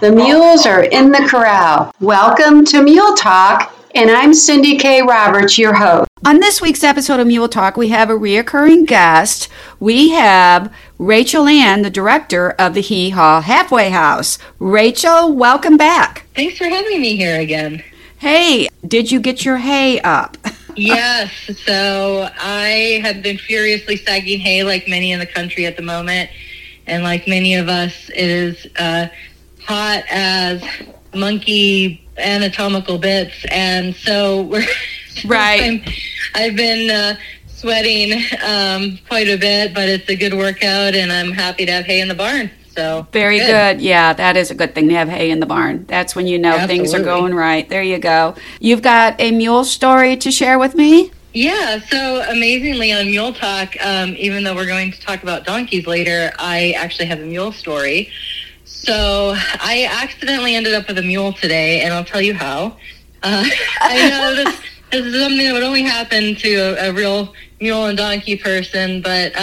The mules are in the corral. Welcome to Mule Talk, and I'm Cindy K. Roberts, your host. On this week's episode of Mule Talk, we have a reoccurring guest. We have Rachel Ann, the director of the Hee Haw Halfway House. Rachel, welcome back. Thanks for having me here again. Hey, did you get your hay up? Yes, so I have been furiously sagging hay like many in the country at the moment. And like many of us, it is hot as monkey anatomical bits. And so we're right. I've been sweating quite a bit, but it's a good workout, and I'm happy to have hay in the barn. So very good. Yeah, that is a good thing to have hay in the barn. That's when you know Absolutely. Things are going right. There you go. You've got a mule story to share with me? Yeah, so amazingly on Mule Talk, even though we're going to talk about donkeys later, I actually have a mule story. So I accidentally ended up with a mule today, and I'll tell you how. I know this is something that would only happen to a real mule and donkey person, but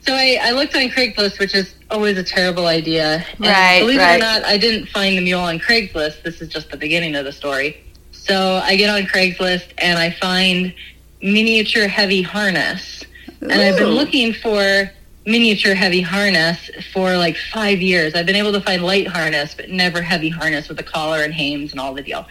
so I looked on Craigslist, which is always a terrible idea. And believe it or not, I didn't find the mule on Craigslist. This is just the beginning of the story. So I get on Craigslist, and I find miniature heavy harness. Ooh. And I've been looking for miniature heavy harness for like 5 years. I've been able to find light harness, but never heavy harness with a collar and hames and all the deal.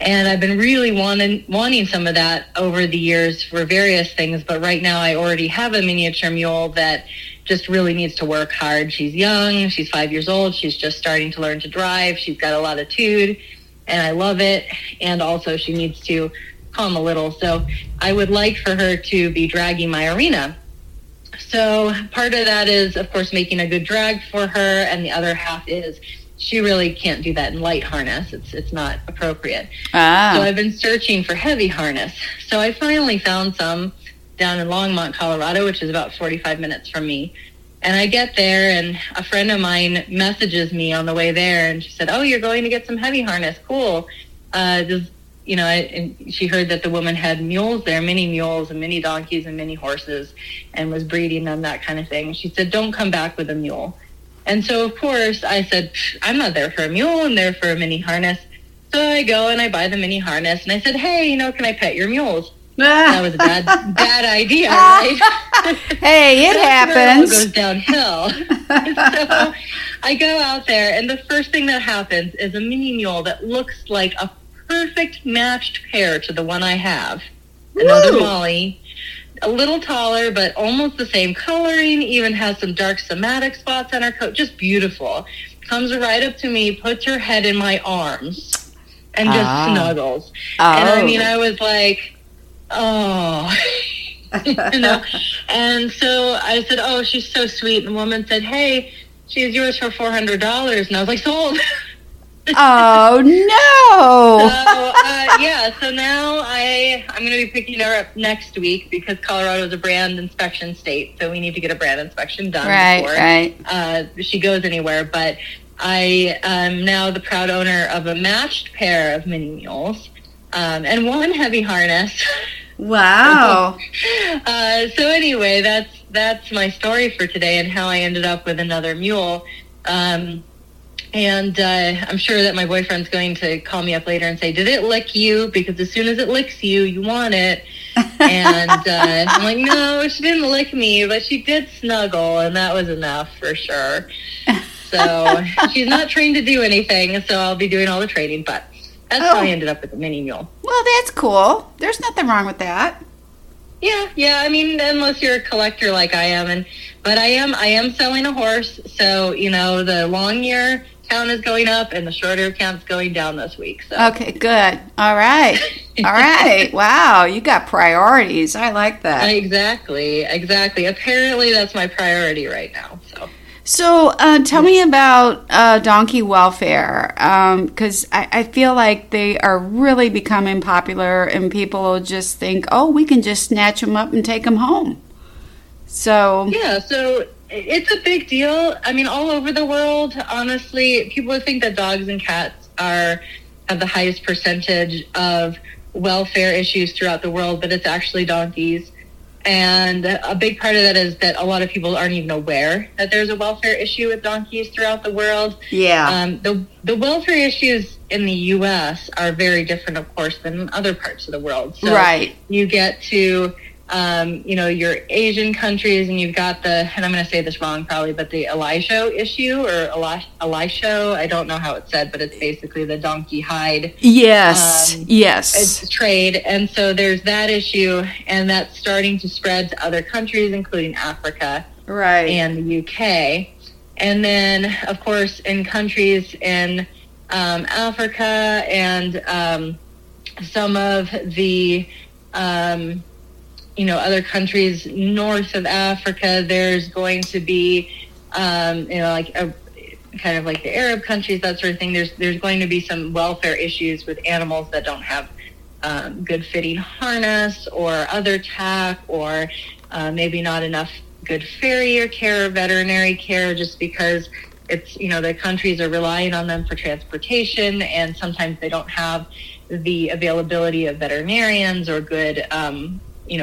And I've been really wanting some of that over the years for various things, but right now I already have a miniature mule that just really needs to work hard. She's young, she's 5 years old, she's just starting to learn to drive, she's got a lot of tude, and I love it, and also she needs to calm a little, so I would like for her to be dragging my arena. So part of that is, of course, making a good drag for her, and the other half is she really can't do that in light harness. It's not appropriate. So I've been searching for heavy harness. So I finally found some down in Longmont, Colorado, which is about 45 minutes from me. And I get there, and a friend of mine messages me on the way there, and she said, "Oh, you're going to get some heavy harness. Cool. You know, and she heard that the woman had mules there, mini mules and mini donkeys and mini horses, and was breeding them, that kind of thing. She said, "Don't come back with a mule." And so, of course, I said, "I'm not there for a mule. I'm there for a mini harness." So I go and I buy the mini harness, and I said, "Hey, you know, can I pet your mules?" That was a bad idea, right? Hey, it happens. It goes downhill. So I go out there, and the first thing that happens is a mini mule that looks like a perfect matched pair to the one I have. Another Woo! Molly, a little taller, but almost the same coloring, even has some dark somatic spots on her coat. Just beautiful. Comes right up to me, puts her head in my arms, and just snuggles. And I mean, I was like, oh. You know? And so I said, "Oh, she's so sweet." And the woman said, "Hey, she's yours for $400. And I was like, "Sold." Oh, no. So now I'm going to be picking her up next week, because Colorado is a brand inspection state, so we need to get a brand inspection done before she goes anywhere. But I am now the proud owner of a matched pair of mini mules and one heavy harness. Wow. So anyway, that's my story for today, and how I ended up with another mule. And I'm sure that my boyfriend's going to call me up later and say, "Did it lick you? Because as soon as it licks you, you want it." And I'm like, "No, she didn't lick me, but she did snuggle, and that was enough for sure." So she's not trained to do anything, so I'll be doing all the training. But that's how I ended up with a mini mule. Well, that's cool. There's nothing wrong with that. Yeah. I mean, unless you're a collector like I am, but I am selling a horse, so you know the long year count is going up and the shorter count's going down this week. So. Okay, good. All right. Wow, you got priorities. I like that. Exactly. Apparently, that's my priority right now. So tell me about donkey welfare, because I feel like they are really becoming popular, and people just think, "Oh, we can just snatch them up and take them home." So it's a big deal. I mean, all over the world, honestly, people think that dogs and cats have the highest percentage of welfare issues throughout the world, but it's actually donkeys. And a big part of that is that a lot of people aren't even aware that there's a welfare issue with donkeys throughout the world. Yeah. The welfare issues in the U.S. are very different, of course, than other parts of the world. So right. You get to, your Asian countries, and you've got and I'm going to say this wrong probably, but the Elisho issue or Elisho, I don't know how it's said, but it's basically the donkey hide. Yes, yes. Trade. And so there's that issue, and that's starting to spread to other countries, including Africa, right, and the UK. And then, of course, in countries in Africa and some of the... other countries north of Africa, there's going to be, kind of like the Arab countries, that sort of thing. There's going to be some welfare issues with animals that don't have good fitting harness or other tack, or maybe not enough good farrier care or veterinary care, just because it's, the countries are relying on them for transportation, and sometimes they don't have the availability of veterinarians or good,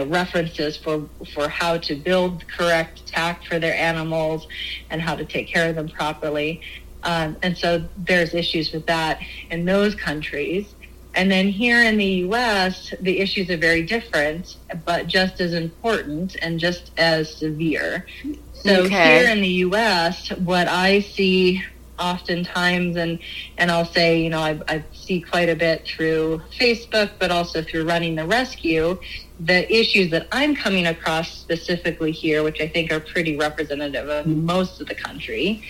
references for how to build correct tack for their animals and how to take care of them properly. And so there's issues with that in those countries. And then here in the U.S., the issues are very different, but just as important and just as severe. So Here in the U.S., what I see oftentimes, and I'll say, I see quite a bit through Facebook, but also through Running the Rescue, the issues that I'm coming across specifically here, which I think are pretty representative of most of the country,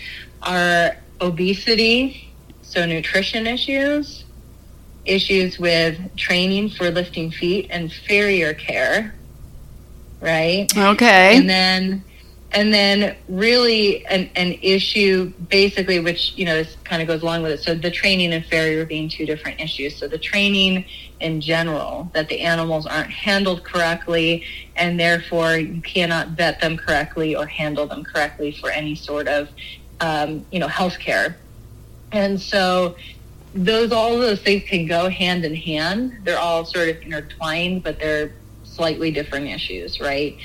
are obesity, so nutrition issues with training for lifting feet and farrier care, right? Okay. And then really an issue basically, which, this kind of goes along with it. So the training and farrier being two different issues. So the training in general, that the animals aren't handled correctly, and therefore you cannot vet them correctly or handle them correctly for any sort of, health care. And so all those things can go hand in hand. They're all sort of intertwined, but they're slightly different issues, right?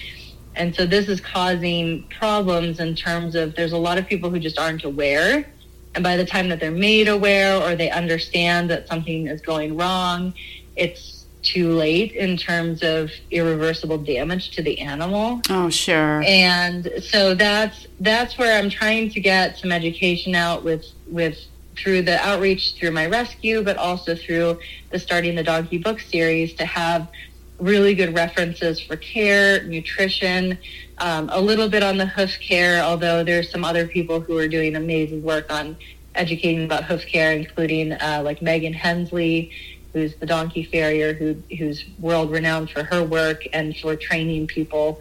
And so this is causing problems in terms of there's a lot of people who just aren't aware. And by the time that they're made aware or they understand that something is going wrong, it's too late in terms of irreversible damage to the animal. Oh, sure. And so that's where I'm trying to get some education out with through the outreach, through my rescue, but also through the Starting the Doggy book series, to have really good references for care, nutrition, a little bit on the hoof care, although there's some other people who are doing amazing work on educating about hoof care, including like Megan Hensley, who's the donkey farrier, who's world-renowned for her work and for training people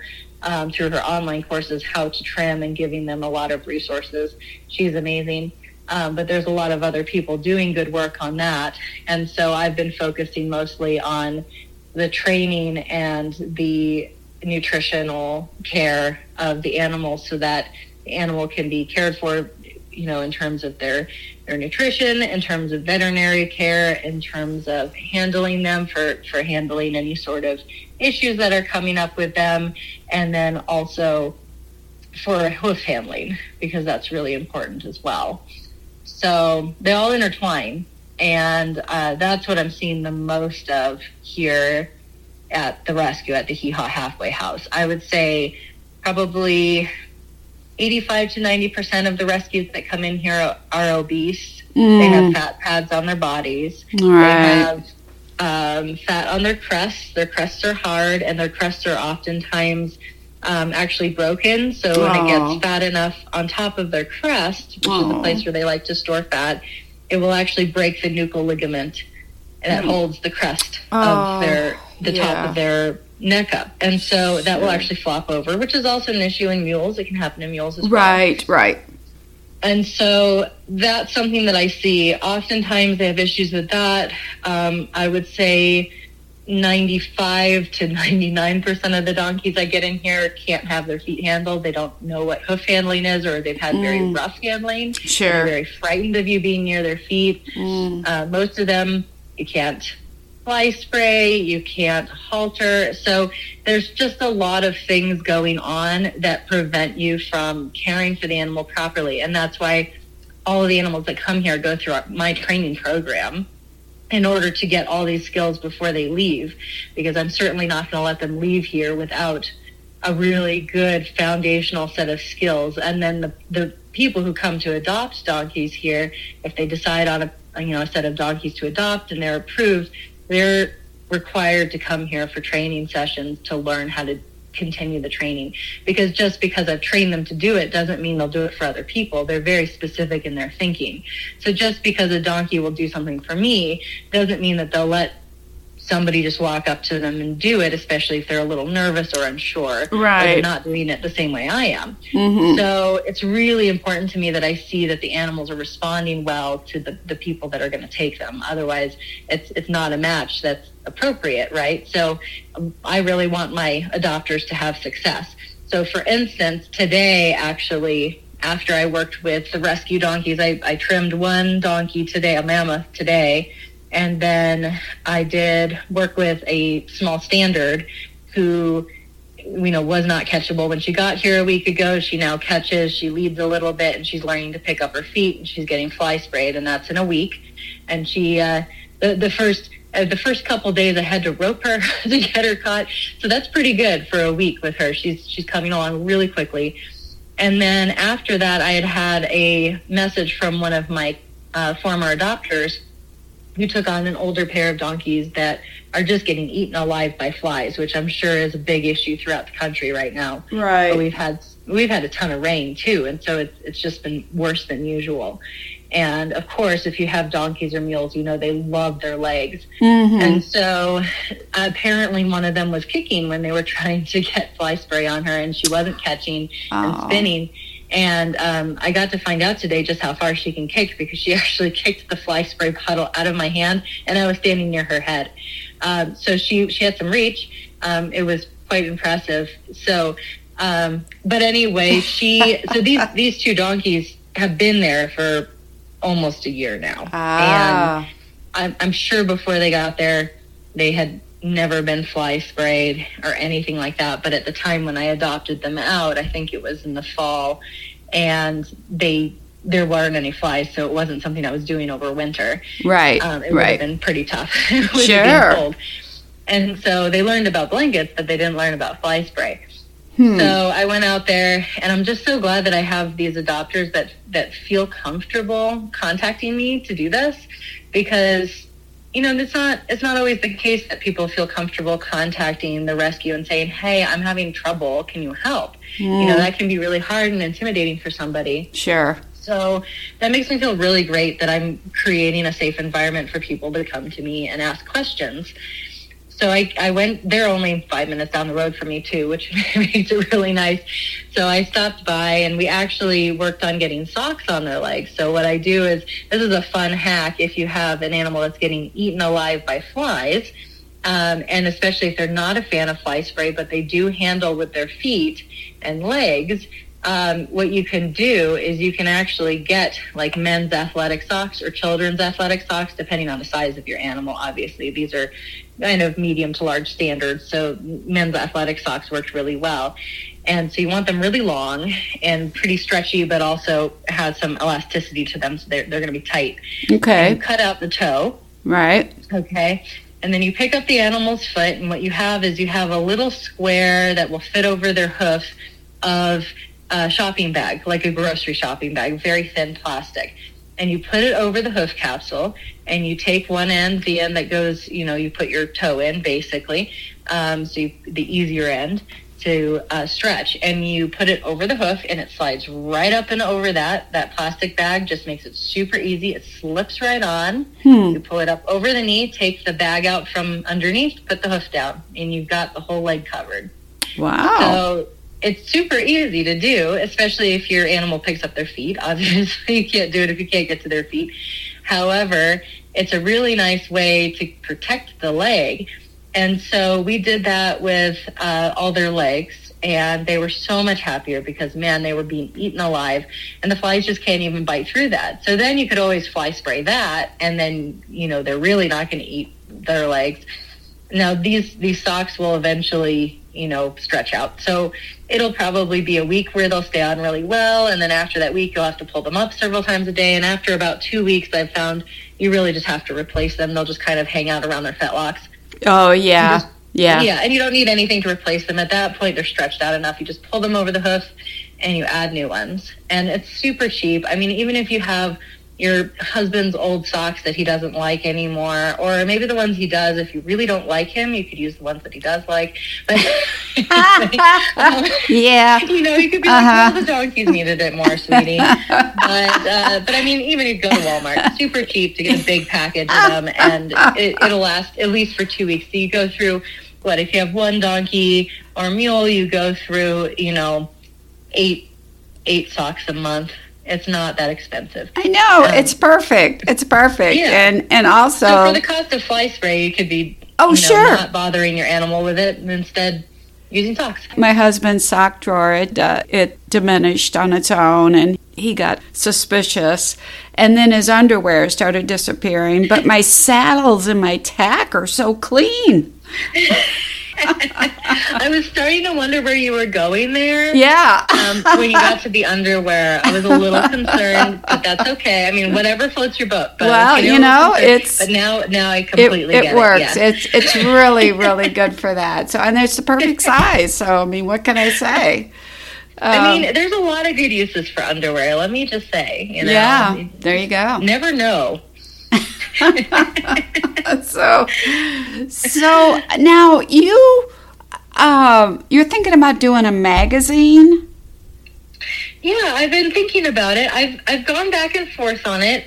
through her online courses how to trim and giving them a lot of resources. She's amazing. But there's a lot of other people doing good work on that. And so I've been focusing mostly on the training and the nutritional care of the animal, so that the animal can be cared for, in terms of their nutrition, in terms of veterinary care, in terms of handling them for handling any sort of issues that are coming up with them, and then also for hoof handling, because that's really important as well. So they all intertwine. And that's what I'm seeing the most of here at the rescue, at the Hee Haw Halfway House. I would say probably 85 to 90% of the rescues that come in here are obese. They have fat pads on their bodies. Right. They have fat on their crests. Their crests are hard, and their crests are oftentimes actually broken. So when it gets fat enough on top of their crest, which is the place where they like to store fat, it will actually break the nuchal ligament that holds the crest of the top of their neck up. And so that will actually flop over, which is also an issue in mules. It can happen in mules as well. Right. And so that's something that I see. Oftentimes they have issues with that. I would say 95 to 99% of the donkeys I get in here can't have their feet handled. They don't know what hoof handling is, or they've had very rough handling. Sure. They're very frightened of you being near their feet. Most of them, you can't fly spray, you can't halter. So there's just a lot of things going on that prevent you from caring for the animal properly. And that's why all of the animals that come here go through my training program in order to get all these skills before they leave, because I'm certainly not going to let them leave here without a really good foundational set of skills. And then the people who come to adopt donkeys here, if they decide on a set of donkeys to adopt and they're approved, they're required to come here for training sessions to learn how to continue the training, because just because I've trained them to do it doesn't mean they'll do it for other people. They're very specific in their thinking. So just because a donkey will do something for me doesn't mean that they'll let somebody just walk up to them and do it, especially if they're a little nervous or unsure. Right. Or they're not doing it the same way I am. Mm-hmm. So it's really important to me that I see that the animals are responding well to the people that are going to take them. Otherwise, it's not a match that's appropriate, right? So I really want my adopters to have success. So for instance, today, actually, after I worked with the rescue donkeys, I trimmed one donkey today, a mammoth today. And then I did work with a small standard who, was not catchable when she got here a week ago. She now catches, she leads a little bit, and she's learning to pick up her feet, and she's getting fly sprayed, and that's in a week. And she, the first couple days I had to rope her to get her caught. So that's pretty good for a week with her. She's coming along really quickly. And then after that, I had a message from one of my former adopters who took on an older pair of donkeys that are just getting eaten alive by flies, which I'm sure is a big issue throughout the country right now. Right. But we've had a ton of rain too, and so it's just been worse than usual. And of course, if you have donkeys or mules, they love their legs. Mm-hmm. And so apparently one of them was kicking when they were trying to get fly spray on her, and she wasn't catching and spinning. And I got to find out today just how far she can kick, because she actually kicked the fly spray puddle out of my hand, and I was standing near her head. So she had some reach. It was quite impressive. So, but anyway, these two donkeys have been there for almost a year now. And I'm sure before they got there, they had never been fly sprayed or anything like that. But at the time when I adopted them out, I think it was in the fall, and there weren't any flies, so it wasn't something I was doing over winter. Right. It would have been pretty tough. It would have been cold. And so they learned about blankets, but they didn't learn about fly spray. So I went out there, and I'm just so glad that I have these adopters that feel comfortable contacting me to do this, because it's not always the case that people feel comfortable contacting the rescue and saying, "Hey, I'm having trouble. Can you help?" Mm. That can be really hard and intimidating for somebody. Sure. So that makes me feel really great that I'm creating a safe environment for people to come to me and ask questions. So I went, they're only 5 minutes down the road from me too, which makes it really nice. So I stopped by, and we actually worked on getting socks on their legs. So what I do is, this is a fun hack if you have an animal that's getting eaten alive by flies, and especially if they're not a fan of fly spray, but they do handle with their feet and legs, what you can do is you can actually get like men's athletic socks or children's athletic socks, depending on the size of your animal. Obviously, these are kind of medium to large standards, so men's athletic socks worked really well. And so you want them really long and pretty stretchy, but also has some elasticity to them, so they're going to be tight. Okay. And you cut out the toe. Right. Okay. And then you pick up the animal's foot, and what you have is you have a little square that will fit over their hoof of a shopping bag, like a grocery shopping bag, very thin plastic. And you put it over the hoof capsule, and you take one end, the end that goes, you put your toe in basically, the easier end to stretch, and you put it over the hoof, and it slides right up and over that plastic bag. Just makes it super easy. It slips right on. You pull it up over the knee, take the bag out from underneath, put the hoof down, and you've got the whole leg covered. Wow. So it's super easy to do, especially if your animal picks up their feet. Obviously, you can't do it if you can't get to their feet. However, it's a really nice way to protect the leg. And so we did that with all their legs, and they were so much happier because, man, they were being eaten alive, and the flies just can't even bite through that. So then you could always fly spray that, and then, they're really not going to eat their legs. Now these socks will eventually, stretch out. So it'll probably be a week where they'll stay on really well. And then after that week, you'll have to pull them up several times a day. And after about 2 weeks, I've found you really just have to replace them. They'll just kind of hang out around their fetlocks. Oh, yeah. Yeah. And you don't need anything to replace them. At that point, they're stretched out enough. You just pull them over the hoof and you add new ones. And it's super cheap. I mean, even if you have your husband's old socks that he doesn't like anymore, or maybe the ones he does, if you really don't like him, you could use the ones that he does like. But yeah, you could be like, well, the donkeys needed it more, sweetie. But I mean, even if you go to Walmart, super cheap to get a big package of them, and it'll last at least for 2 weeks. So you go through, if you have one donkey or mule, you go through, eight socks a month. It's not that expensive. I know. It's perfect. It's perfect. Yeah. And also... So for the cost of fly spray, you could be not bothering your animal with it and instead using socks. My husband's sock drawer, it diminished on its own and he got suspicious. And then his underwear started disappearing. But my saddles and my tack are so clean. I was starting to wonder where you were going there. Yeah. When you got to the underwear, I was a little concerned, but that's okay. I mean, whatever floats your boat. But it's. But now I completely get it. Works. Yeah. It's really, really good for that. So, and it's the perfect size. So, I mean, what can I say? I mean, there's a lot of good uses for underwear. Let me just say. Yeah. There you go. Never know. So now you're thinking about doing a magazine? Yeah, I've been thinking about it. I've gone back and forth on it.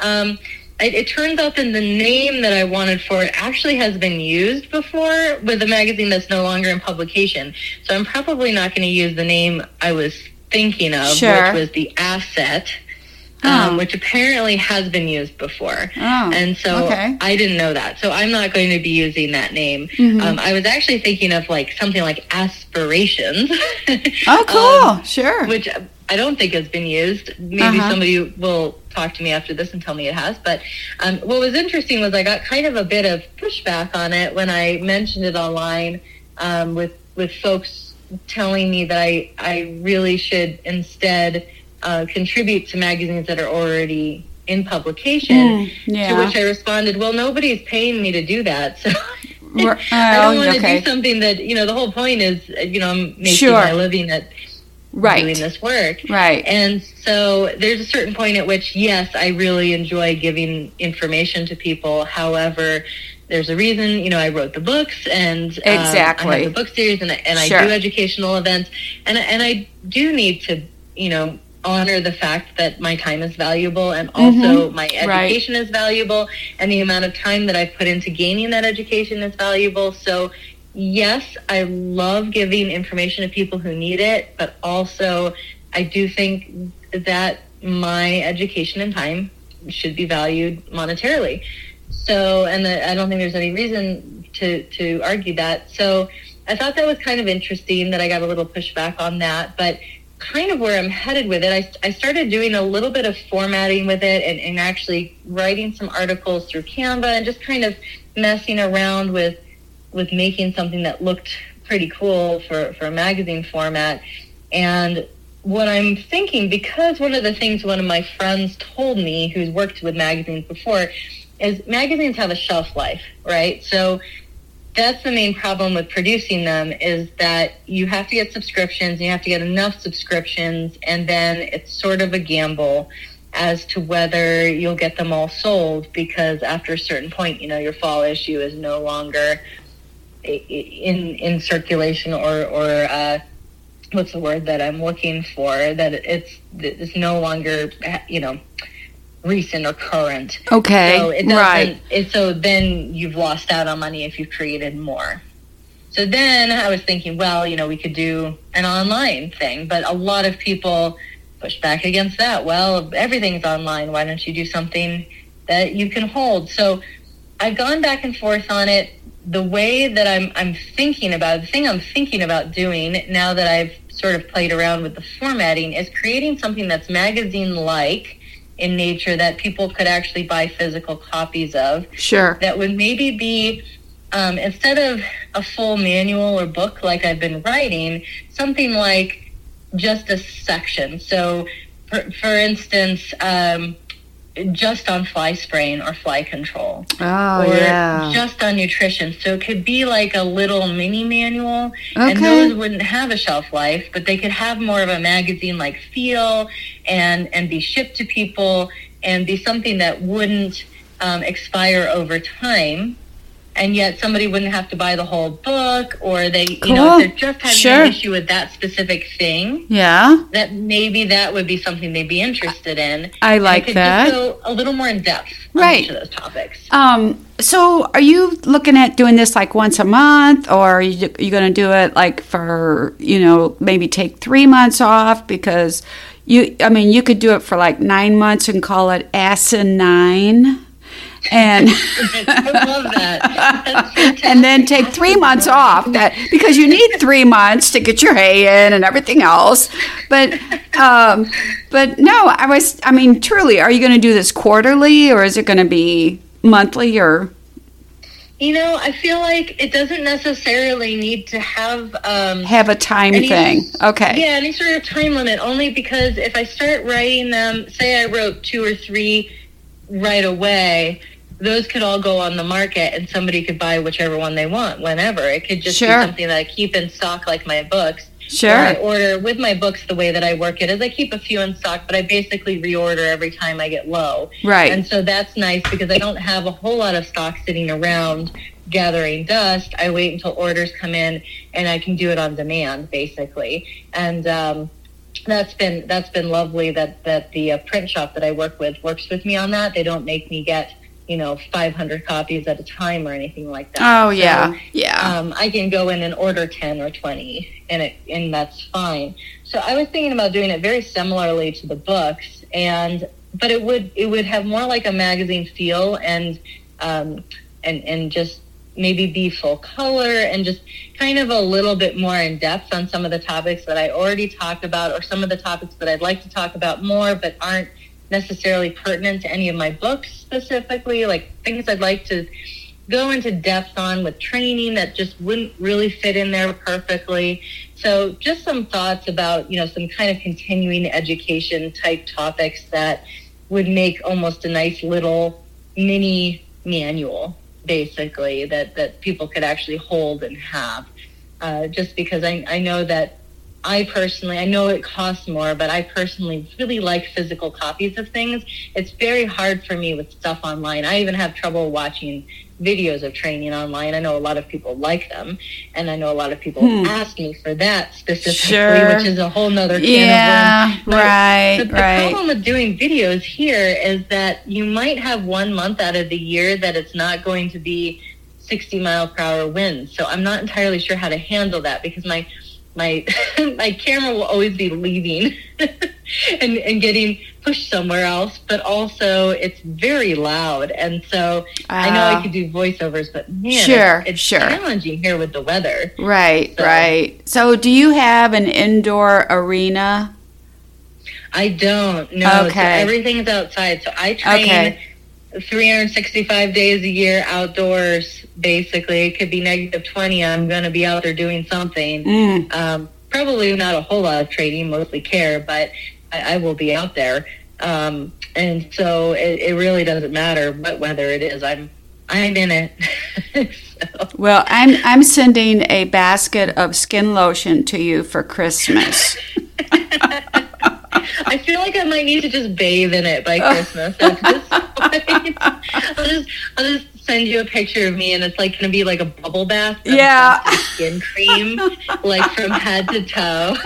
It turns out that the name that I wanted for it actually has been used before with a magazine that's no longer in publication. So I'm probably not going to use the name I was thinking of, which was The Asset. Which apparently has been used before. Oh, and so okay. I didn't know that. So I'm not going to be using that name. Mm-hmm. I was actually thinking of something like Aspirations. Oh, cool. Sure. Which I don't think has been used. Maybe somebody will talk to me after this and tell me it has. But what was interesting was I got kind of a bit of pushback on it when I mentioned it online with folks telling me that I really should instead... contribute to magazines that are already in publication. To which I responded, well, nobody's paying me to do that, so I don't want to do something that the whole point is I'm making my living at doing this work, and so there's a certain point at which yes, I really enjoy giving information to people. However, there's a reason, I wrote the books, and I have the book series, and I do educational events, and I do need to honor the fact that my time is valuable, and also my education is valuable, and the amount of time that I've put into gaining that education is valuable. So yes, I love giving information to people who need it, but also I do think that my education and time should be valued monetarily. So, and I don't think there's any reason to argue that. So I thought that was kind of interesting that I got a little pushback on that, but kind of where I'm headed with it, I started doing a little bit of formatting with it and actually writing some articles through Canva and just kind of messing around with making something that looked pretty cool for a magazine format. And what I'm thinking, because one of the things one of my friends told me who's worked with magazines before is magazines have a shelf life, right? So that's the main problem with producing them, is that you have to get subscriptions, and you have to get enough subscriptions, and then it's sort of a gamble as to whether you'll get them all sold, because after a certain point, your fall issue is no longer in circulation or what's the word that I'm looking for, that it's no longer, recent or current. Okay. So so then you've lost out on money if you've created more. So then I was thinking, well, we could do an online thing, but a lot of people push back against that. Well, everything's online. Why don't you do something that you can hold? So I've gone back and forth on it. The way that I'm thinking about, the thing I'm thinking about doing now that I've sort of played around with the formatting, is creating something that's magazine-like in nature that people could actually buy physical copies of. Sure. That would maybe be, instead of a full manual or book like I've been writing, something like just a section. So, for instance, just on fly spraying or fly control, just on nutrition. So it could be like a little mini manual, and those wouldn't have a shelf life, but they could have more of a magazine-like feel and be shipped to people and be something that wouldn't expire over time. And yet somebody wouldn't have to buy the whole book, or they, you know, if they're just having an issue with that specific thing, that maybe that would be something they'd be interested in. I like that. Just go a little more in depth on each of those topics. So are you looking at doing this like once a month, or are you going to do it like for, you know, maybe take 3 months off? Because you could do it for like 9 months and call it asinine. And I love that. And then take 3 months off, that because you need 3 months to get your hay in and everything else. But no, truly, are you going to do this quarterly, or is it going to be monthly, or? You know, I feel like it doesn't necessarily need to have a time thing. Okay. Yeah, any sort of time limit, only because if I start writing them, say I wrote 2 or 3 right away, those could all go on the market and somebody could buy whichever one they want whenever. It could just be something that I keep in stock, like my books. Sure. Or I order with my books. The way that I work it is I keep a few in stock, but I basically reorder every time I get low. Right. And so that's nice because I don't have a whole lot of stock sitting around gathering dust. I wait until orders come in and I can do it on demand basically. And, that's been lovely that the print shop that I work with works with me on that. They don't make me get, 500 copies at a time or anything like that. Oh, yeah. So, yeah. I can go in and order 10 or 20 and that's fine. So I was thinking about doing it very similarly to the books, but it would have more like a magazine feel and just maybe be full color and just kind of a little bit more in depth on some of the topics that I already talked about, or some of the topics that I'd like to talk about more but aren't necessarily pertinent to any of my books specifically, like things I'd like to go into depth on with training that just wouldn't really fit in there perfectly. So just some thoughts about, some kind of continuing education type topics that would make almost a nice little mini manual, basically, that people could actually hold and have, just because I know that I know it costs more, but I personally really like physical copies of things. It's very hard for me with stuff online. I even have trouble watching videos of training online. I know a lot of people like them, and I know a lot of people ask me for that specifically, which is a whole nother can of worms. But the problem with doing videos here is that you might have 1 month out of the year that it's not going to be 60-mile-per-hour winds. So I'm not entirely sure how to handle that because my camera will always be leaving and getting pushed somewhere else, but also it's very loud. And so I know I could do voiceovers, but man, it's challenging here with the weather. Right. So do you have an indoor arena? I don't. No. Okay. So everything's outside. So I train 365 days a year outdoors, basically. It could be -20. I'm going to be out there doing something. Probably not a whole lot of training, mostly care, but I will be out there. And so it really doesn't matter what weather it is. I'm in it. So. Well, I'm sending a basket of skin lotion to you for Christmas. I feel like I might need to just bathe in it by Christmas at this point. I'll just send you a picture of me, and it's like going to be like a bubble bath. Skin cream, like from head to toe.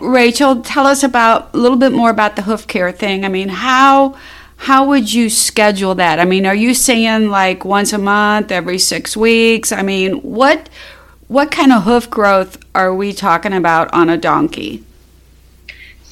Rachel, tell us a little bit more about the hoof care thing. I mean, how would you schedule that? I mean, are you saying like once a month, every 6 weeks? I mean, what kind of hoof growth are we talking about on a donkey?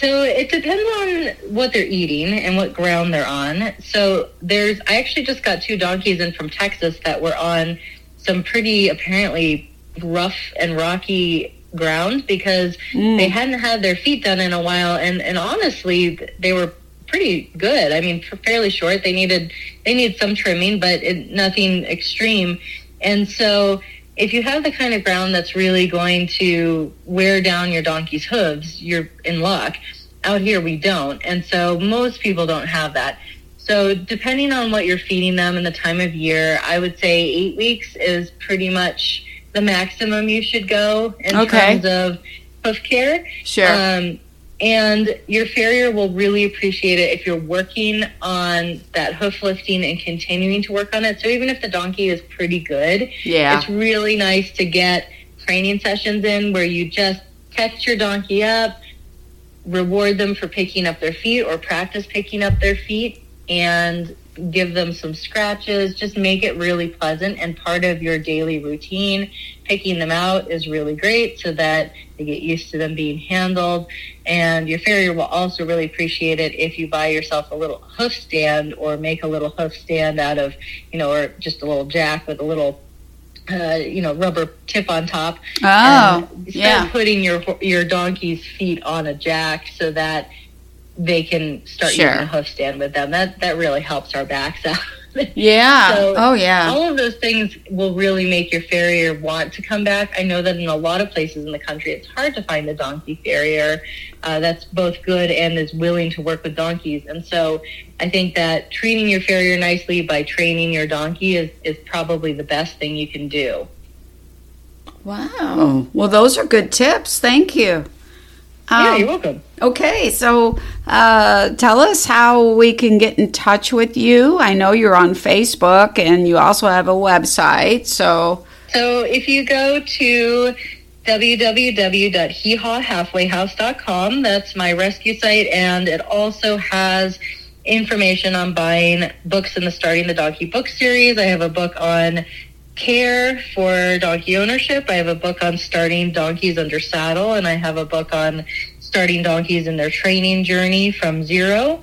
So it depends on what they're eating and what ground they're on. So I actually just got 2 donkeys in from Texas that were on some pretty apparently rough and rocky ground because they hadn't had their feet done in a while. And honestly, they were pretty good. I mean, fairly short. They need some trimming, but nothing extreme. And so if you have the kind of ground that's really going to wear down your donkey's hooves, you're in luck. Out here, we don't. And so most people don't have that. So depending on what you're feeding them and the time of year, I would say 8 weeks is pretty much the maximum you should go in terms of hoof care. Sure. And your farrier will really appreciate it if you're working on that hoof lifting and continuing to work on it. So even if the donkey is pretty good, it's really nice to get training sessions in where you just catch your donkey up, reward them for picking up their feet or practice picking up their feet, and give them some scratches. Just make it really pleasant and part of your daily routine. Picking them out is really great so that they get used to them being handled. And your farrier will also really appreciate it if you buy yourself a little hoof stand or make a little hoof stand out of, or just a little jack with a little, rubber tip on top. Start putting your donkey's feet on a jack so that they can start using a hoof stand with them. That really helps our backs out. Yeah. All of those things will really make your farrier want to come back. I know that in a lot of places in the country, it's hard to find a donkey farrier that's both good and is willing to work with donkeys. And so I think that treating your farrier nicely by training your donkey is probably the best thing you can do. Wow. Well, those are good tips. Thank you. Yeah, you're welcome. Okay, so tell us how we can get in touch with you. I know you're on Facebook, and you also have a website. So if you go to www.heehawhalfwayhouse.com, that's my rescue site, and it also has information on buying books in the Starting the Donkey book series. I have a book on care for donkey ownership. I have a book on starting donkeys under saddle, and I have a book on starting donkeys in their training journey from zero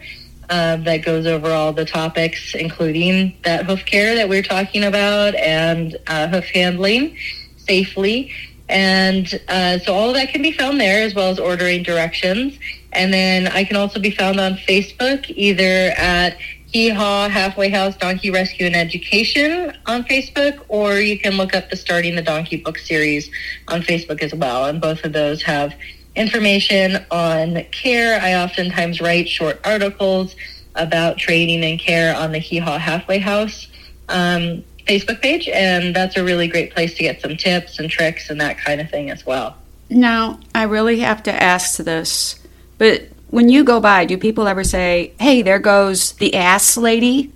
that goes over all the topics, including that hoof care that we're talking about and hoof handling safely. And so all of that can be found there, as well as ordering directions. And then I can also be found on Facebook, either at Hee Haw Halfway House Donkey Rescue and Education on Facebook, or you can look up the Starting the Donkey book series on Facebook as well. And both of those have information on care. I oftentimes write short articles about training and care on the Hee Haw Halfway House Facebook page, and that's a really great place to get some tips and tricks and that kind of thing as well. Now, I really have to ask this, but when you go by, do people ever say, "Hey, there goes the ass lady"?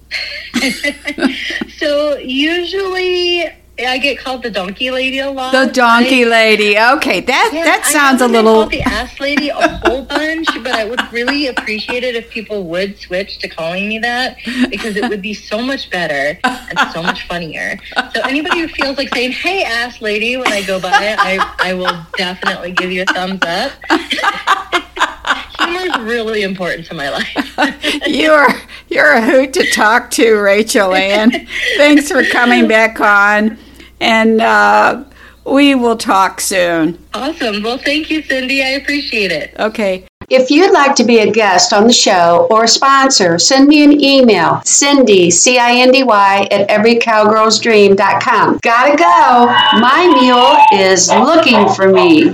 So usually I get called the donkey lady a lot. The donkey lady. Okay, that sounds a little... I get called the ass lady a whole bunch, but I would really appreciate it if people would switch to calling me that, because it would be so much better and so much funnier. So anybody who feels like saying, "Hey, ass lady," when I go by, I will definitely give you a thumbs up. Humor is really important to my life. You're a hoot to talk to, Rachel Ann. Thanks for coming back on, and we will talk soon. Awesome. Well, thank you, Cindy. I appreciate it. Okay. If you'd like to be a guest on the show or a sponsor, send me an email, Cindy, Cindy, @everycowgirlsdream.com. Gotta go. My mule is looking for me.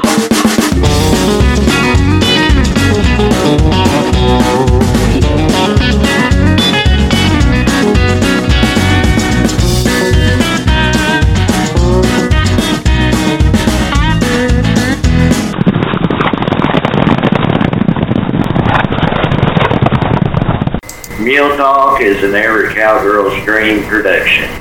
Mule Talk is an Every Cowgirl's Dream production.